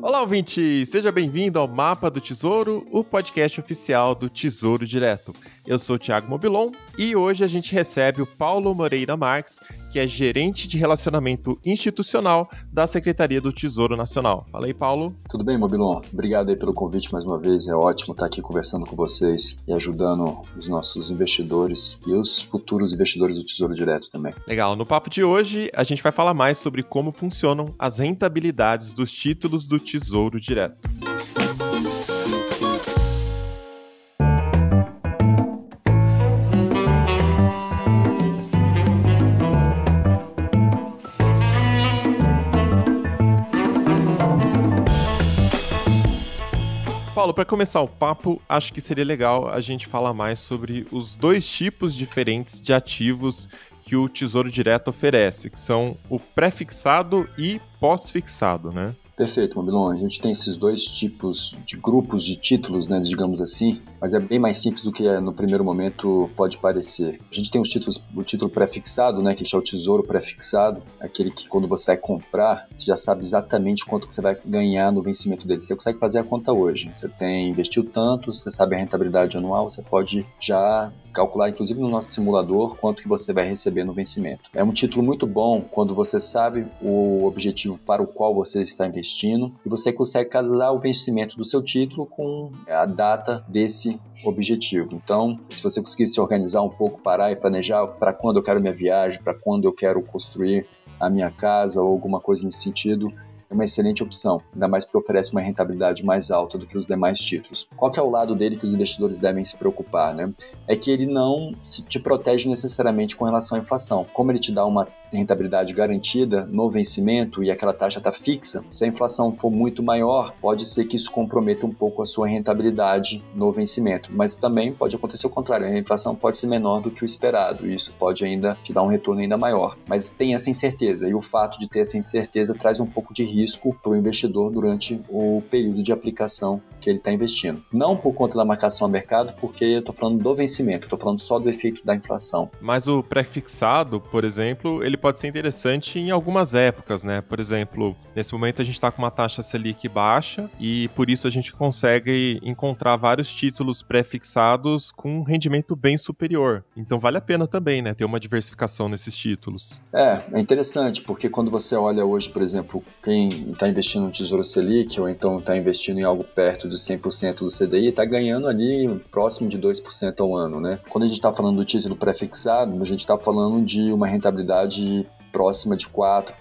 Olá, ouvinte! Seja bem-vindo ao Mapa do Tesouro, o podcast oficial do Tesouro Direto. Eu sou o Thiago Mobilon e hoje a gente recebe o Paulo Moreira Marques, que é gerente de relacionamento institucional da Secretaria do Tesouro Nacional. Fala aí, Paulo. Tudo bem, Mobilon? Obrigado aí pelo convite mais uma vez. É ótimo estar aqui conversando com vocês e ajudando os nossos investidores e os futuros investidores do Tesouro Direto também. Legal. No papo de hoje, a gente vai falar mais sobre como funcionam as rentabilidades dos títulos do Tesouro Direto. Paulo, para começar o papo, acho que seria legal a gente falar mais sobre os dois tipos diferentes de ativos que o Tesouro Direto oferece, que são o pré-fixado e pós-fixado, né? Perfeito, Mobilon. A gente tem esses dois tipos de grupos de títulos, né, digamos assim, mas é bem mais simples do que no primeiro momento pode parecer. A gente tem os títulos, o título pré-fixado, né, que é o tesouro pré-fixado, aquele que quando você vai comprar, você já sabe exatamente quanto que você vai ganhar no vencimento dele. Você consegue fazer a conta hoje. Você investiu tanto, você sabe a rentabilidade anual, você pode já calcular, inclusive no nosso simulador, quanto que você vai receber no vencimento. É um título muito bom quando você sabe o objetivo para o qual você está investindo e você consegue casar o vencimento do seu título com a data desse objetivo. Então, se você conseguir se organizar um pouco, parar e planejar para quando eu quero minha viagem, para quando eu quero construir a minha casa ou alguma coisa nesse sentido, é uma excelente opção, ainda mais porque oferece uma rentabilidade mais alta do que os demais títulos. Qual que é o lado dele que os investidores devem se preocupar, né? É que ele não te protege necessariamente com relação à inflação. Como ele te dá uma rentabilidade garantida no vencimento e aquela taxa está fixa, se a inflação for muito maior, pode ser que isso comprometa um pouco a sua rentabilidade no vencimento. Mas também pode acontecer o contrário, a inflação pode ser menor do que o esperado e isso pode ainda te dar um retorno ainda maior. Mas tem essa incerteza e o fato de ter essa incerteza traz um pouco de risco para o investidor durante o período de aplicação que ele está investindo. Não por conta da marcação a mercado, porque eu estou falando do vencimento, estou falando só do efeito da inflação. Mas o pré-fixado, por exemplo, ele pode ser interessante em algumas épocas, né? Por exemplo, nesse momento a gente está com uma taxa Selic baixa e por isso a gente consegue encontrar vários títulos pré-fixados com um rendimento bem superior. Então vale a pena também, né? Ter uma diversificação nesses títulos. É interessante, porque quando você olha hoje, por exemplo, quem está investindo no Tesouro Selic ou então está investindo em algo perto de 100% do CDI, está ganhando ali próximo de 2% ao ano, né? Quando a gente está falando do título pré-fixado, a gente está falando de uma rentabilidade próxima de 4%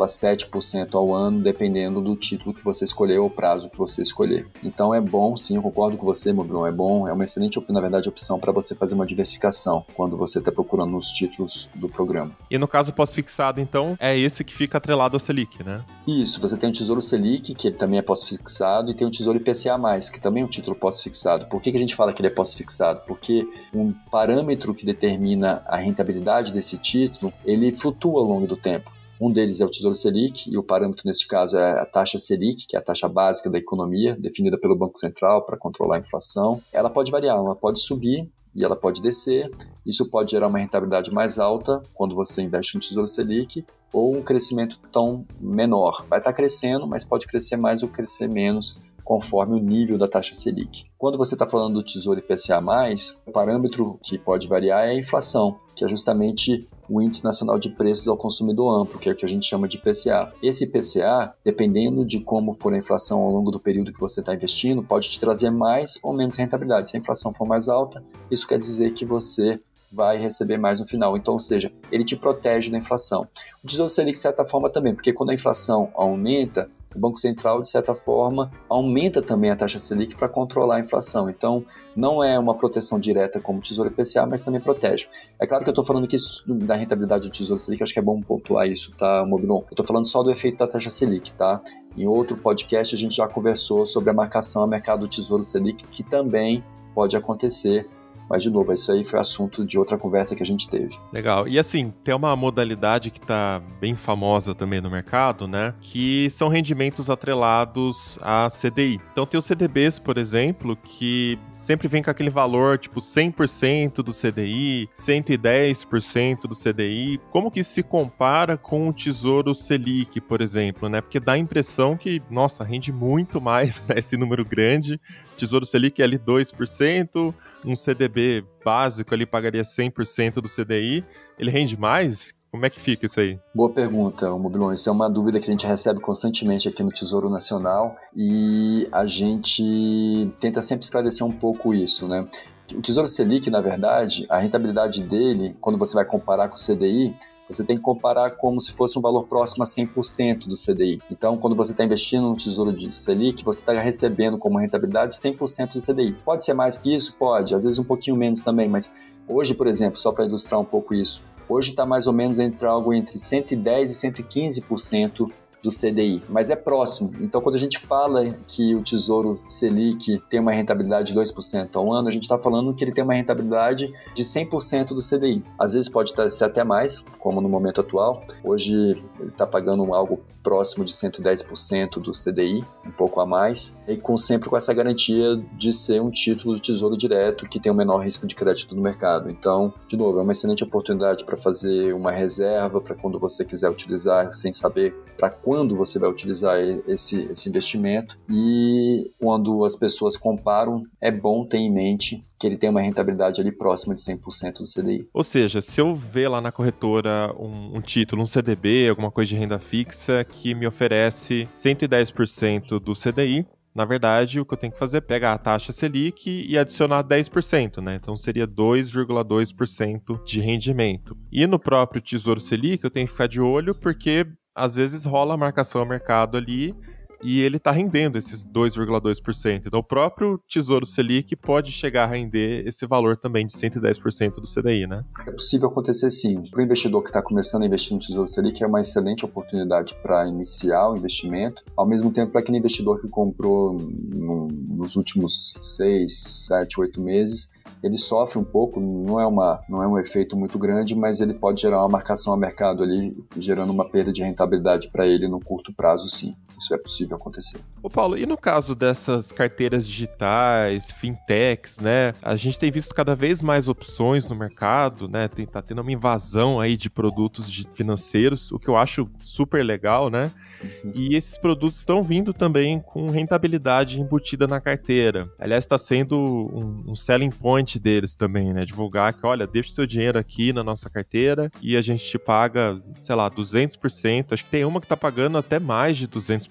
a 7% ao ano, dependendo do título que você escolher ou prazo que você escolher. Então é bom, sim, eu concordo com você, Mobilon, é bom, é uma excelente, na verdade, opção para você fazer uma diversificação quando você está procurando os títulos do programa. E no caso pós-fixado, então, é esse que fica atrelado ao Selic, né? Isso, você tem o Tesouro Selic, que ele também é pós-fixado, e tem o Tesouro IPCA+, que também é um título pós-fixado. Por que a gente fala que ele é pós-fixado? Porque um parâmetro que determina a rentabilidade desse título, ele flutua ao longo do tempo. Um deles é o Tesouro Selic e o parâmetro nesse caso é a taxa Selic, que é a taxa básica da economia, definida pelo Banco Central para controlar a inflação. Ela pode variar, ela pode subir e ela pode descer. Isso pode gerar uma rentabilidade mais alta quando você investe no Tesouro Selic ou um crescimento tão menor. Vai estar crescendo, mas pode crescer mais ou crescer menos conforme o nível da taxa Selic. Quando você está falando do Tesouro IPCA+, o parâmetro que pode variar é a inflação, que é justamente o Índice Nacional de Preços ao Consumidor Amplo, que é o que a gente chama de IPCA. Esse IPCA, dependendo de como for a inflação ao longo do período que você está investindo, pode te trazer mais ou menos rentabilidade. Se a inflação for mais alta, isso quer dizer que você vai receber mais no final. Então, ou seja, ele te protege da inflação. O Tesouro Selic, de certa forma, também, porque quando a inflação aumenta, o Banco Central, de certa forma, aumenta também a taxa Selic para controlar a inflação. Então, não é uma proteção direta como o Tesouro IPCA, mas também protege. É claro que eu estou falando aqui da rentabilidade do Tesouro Selic, acho que é bom pontuar isso, tá, Mobilon? Eu estou falando só do efeito da taxa Selic, tá? Em outro podcast, a gente já conversou sobre a marcação a mercado do Tesouro Selic, que também pode acontecer Mas, de novo, isso aí foi assunto de outra conversa que a gente teve. Legal. E, assim, tem uma modalidade que está bem famosa também no mercado, né? Que são rendimentos atrelados à CDI. Então, tem os CDBs, por exemplo, que sempre vem com aquele valor, tipo, 100% do CDI, 110% do CDI. Como que se compara com o Tesouro Selic, por exemplo, né? Porque dá a impressão que, nossa, rende muito mais, né? Esse número grande. Tesouro Selic é ali 2%, um CDB básico ali pagaria 100% do CDI. Ele rende mais? Como é que fica isso aí? Boa pergunta, Mobilon. Isso é uma dúvida que a gente recebe constantemente aqui no Tesouro Nacional e a gente tenta sempre esclarecer um pouco isso, né? O Tesouro Selic, na verdade, a rentabilidade dele, quando você vai comparar com o CDI, você tem que comparar como se fosse um valor próximo a 100% do CDI. Então, quando você está investindo no Tesouro de Selic, você está recebendo como rentabilidade 100% do CDI. Pode ser mais que isso? Pode. Às vezes um pouquinho menos também, mas hoje, por exemplo, só para ilustrar um pouco isso, hoje está mais ou menos entre algo entre 110% e 115% do CDI, mas é próximo. Então, quando a gente fala que o Tesouro Selic tem uma rentabilidade de 2% ao ano, a gente está falando que ele tem uma rentabilidade de 100% do CDI. Às vezes pode ser até mais, como no momento atual. Hoje ele está pagando algo próximo de 110% do CDI, um pouco a mais, e sempre com essa garantia de ser um título do Tesouro Direto que tem o menor risco de crédito no mercado. Então, de novo, é uma excelente oportunidade para fazer uma reserva para quando você quiser utilizar, sem saber para quando você vai utilizar esse investimento. E quando as pessoas comparam, é bom ter em mente que ele tem uma rentabilidade ali próxima de 100% do CDI. Ou seja, se eu ver lá na corretora um título, um CDB, alguma coisa de renda fixa que me oferece 110% do CDI, na verdade, o que eu tenho que fazer é pegar a taxa Selic e adicionar 10%, né? Então, seria 2,2% de rendimento. E no próprio Tesouro Selic, eu tenho que ficar de olho porque às vezes rola a marcação ao mercado ali e ele está rendendo esses 2,2%. Então, o próprio Tesouro Selic pode chegar a render esse valor também de 110% do CDI, né? É possível acontecer sim. Para o investidor que está começando a investir no Tesouro Selic, é uma excelente oportunidade para iniciar o investimento. Ao mesmo tempo, para aquele investidor que comprou nos últimos 6, 7, 8 meses, ele sofre um pouco, não é um efeito muito grande, mas ele pode gerar uma marcação a mercado ali, gerando uma perda de rentabilidade para ele no curto prazo, sim. Isso é possível acontecer. Ô Paulo, e no caso dessas carteiras digitais, fintechs, né? A gente tem visto cada vez mais opções no mercado, né? Tá tendo uma invasão aí de produtos financeiros, o que eu acho super legal, né? Uhum. E esses produtos estão vindo também com rentabilidade embutida na carteira. Aliás, está sendo um selling point deles também, né? Divulgar que, olha, deixa o seu dinheiro aqui na nossa carteira e a gente te paga, sei lá, 200%. Acho que tem uma que tá pagando até mais de 200%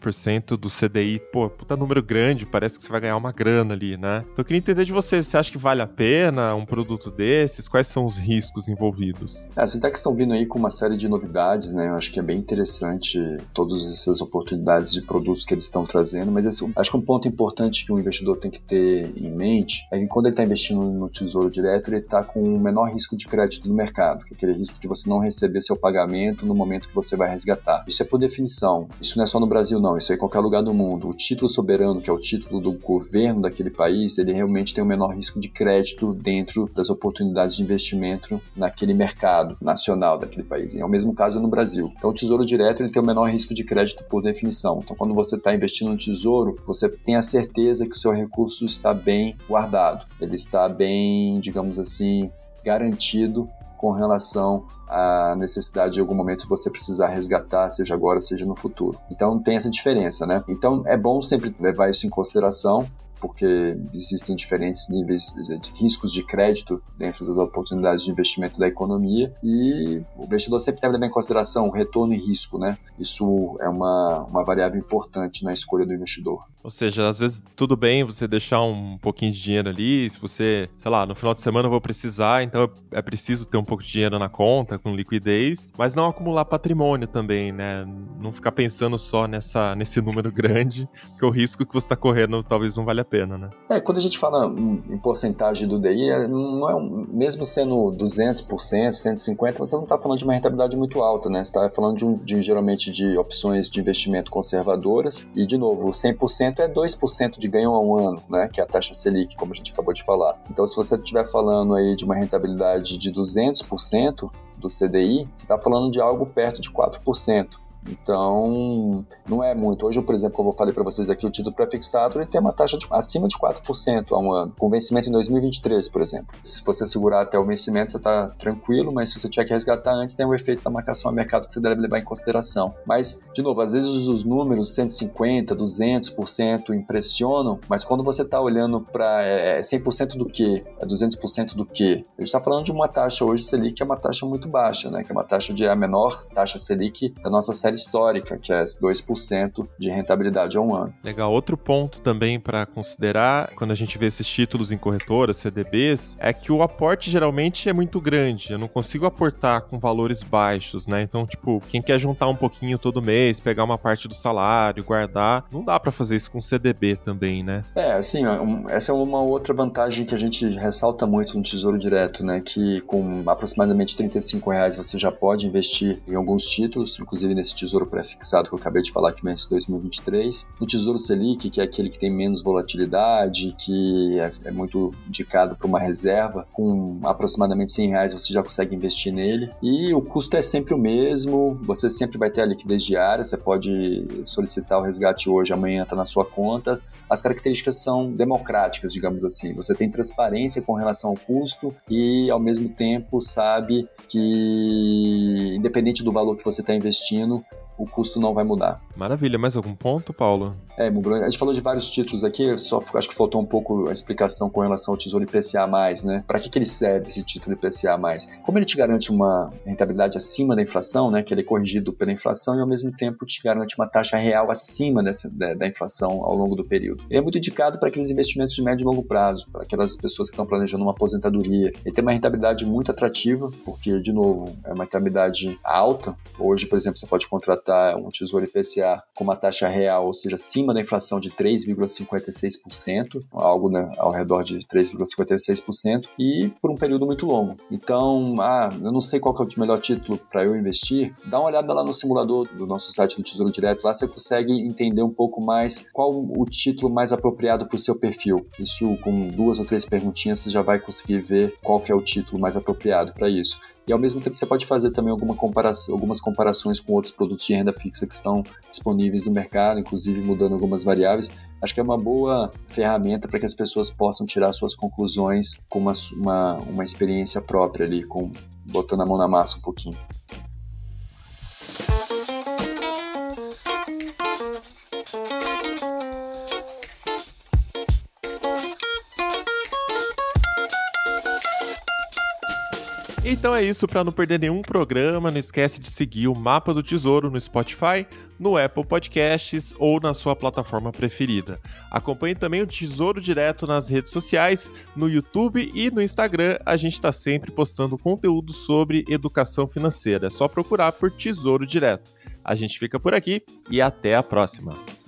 do CDI. Pô, puta número grande, parece que você vai ganhar uma grana ali, né? Então eu queria entender de você acha que vale a pena um produto desses? Quais são os riscos envolvidos? As fintechs estão vindo aí com uma série de novidades, né? Eu acho que é bem interessante todas essas oportunidades de produtos que eles estão trazendo, mas acho que um ponto importante que o investidor tem que ter em mente é que quando ele tá investindo no Tesouro Direto, ele está com o menor risco de crédito do mercado, que é aquele risco de você não receber seu pagamento no momento que você vai resgatar. Isso é por definição. Isso não é só no Brasil, não. Isso é em qualquer lugar do mundo. O título soberano, que é o título do governo daquele país, ele realmente tem o menor risco de crédito dentro das oportunidades de investimento naquele mercado nacional daquele país. E é o mesmo caso no Brasil. Então, o Tesouro Direto, ele tem o menor risco de crédito por definição. Então, quando você está investindo no Tesouro, você tem a certeza que o seu recurso está bem guardado. Ele está bem, digamos assim, garantido com relação à necessidade de algum momento você precisar resgatar, seja agora, seja no futuro. Então, tem essa diferença, né? Então, é bom sempre levar isso em consideração, porque existem diferentes níveis de riscos de crédito dentro das oportunidades de investimento da economia e o investidor sempre deve levar em consideração o retorno e risco, né? Isso é uma variável importante na escolha do investidor. Ou seja, às vezes tudo bem você deixar um pouquinho de dinheiro ali, se você, sei lá, no final de semana eu vou precisar, então é preciso ter um pouco de dinheiro na conta, com liquidez, mas não acumular patrimônio também, né? Não ficar pensando só nesse número grande, porque o risco que você está correndo talvez não valha a pena, né? É, quando a gente fala em porcentagem do DI, não é mesmo sendo 200%, 150%, você não está falando de uma rentabilidade muito alta, né? Você está falando geralmente de opções de investimento conservadoras e, de novo, 100% é 2% de ganho ao ano, né? Que é a taxa Selic, como a gente acabou de falar. Então, se você estiver falando aí de uma rentabilidade de 200% do CDI, você está falando de algo perto de 4%. Então, não é muito. Hoje, por exemplo, como eu falei para vocês aqui, o título prefixado ele tem uma taxa acima de 4% ao ano, com vencimento em 2023, por exemplo. Se você segurar até o vencimento, você está tranquilo, mas se você tiver que resgatar antes, tem o efeito da marcação a mercado que você deve levar em consideração. Mas, de novo, às vezes os números 150%, 200% impressionam, mas quando você está olhando para 100% do quê? 200% do quê? A gente está falando de uma taxa hoje Selic, que é uma taxa muito baixa, né? Que é uma taxa de a menor taxa Selic da nossa série histórica, que é 2% de rentabilidade ao ano. Legal. Outro ponto também para considerar quando a gente vê esses títulos em corretoras, CDBs, é que o aporte geralmente é muito grande. Eu não consigo aportar com valores baixos, né? Então, tipo, quem quer juntar um pouquinho todo mês, pegar uma parte do salário, guardar, não dá para fazer isso com CDB também, né? É, assim, essa é uma outra vantagem que a gente ressalta muito no Tesouro Direto, né? Que com aproximadamente R$35 você já pode investir em alguns títulos, inclusive nesse Tesouro pré-fixado que eu acabei de falar, que vence em 2023. O Tesouro Selic, que é aquele que tem menos volatilidade, que é muito indicado para uma reserva, com aproximadamente R$100 você já consegue investir nele. E o custo é sempre o mesmo, você sempre vai ter a liquidez diária, você pode solicitar o resgate hoje, amanhã está na sua conta. As características são democráticas, digamos assim. Você tem transparência com relação ao custo e, ao mesmo tempo, sabe que, independente do valor que você está investindo, o custo não vai mudar. Maravilha. Mais algum ponto, Paulo? É, a gente falou de vários títulos aqui, só acho que faltou um pouco a explicação com relação ao Tesouro IPCA+, né? Para que ele serve, esse título IPCA+. Como ele te garante uma rentabilidade acima da inflação, né? Que ele é corrigido pela inflação e, ao mesmo tempo, te garante uma taxa real acima da inflação ao longo do período. Ele é muito indicado para aqueles investimentos de médio e longo prazo, para aquelas pessoas que estão planejando uma aposentadoria. Ele tem uma rentabilidade muito atrativa, porque, de novo, é uma rentabilidade alta. Hoje, por exemplo, você pode contratar um Tesouro IPCA com uma taxa real, ou seja, acima da inflação de 3,56%, algo, né, ao redor de 3,56%, e por um período muito longo. Então, eu não sei qual que é o melhor título para eu investir, dá uma olhada lá no simulador do nosso site do Tesouro Direto, lá você consegue entender um pouco mais qual o título mais apropriado para o seu perfil. Isso, com 2 ou 3 perguntinhas, você já vai conseguir ver qual que é o título mais apropriado para isso. E, ao mesmo tempo, você pode fazer também algumas comparações com outros produtos de renda fixa que estão disponíveis no mercado, inclusive mudando algumas variáveis. Acho que é uma boa ferramenta para que as pessoas possam tirar suas conclusões com uma experiência própria ali, botando a mão na massa um pouquinho. Então é isso, para não perder nenhum programa, não esquece de seguir o Mapa do Tesouro no Spotify, no Apple Podcasts ou na sua plataforma preferida. Acompanhe também o Tesouro Direto nas redes sociais, no YouTube e no Instagram. A gente está sempre postando conteúdo sobre educação financeira. É só procurar por Tesouro Direto. A gente fica por aqui e até a próxima.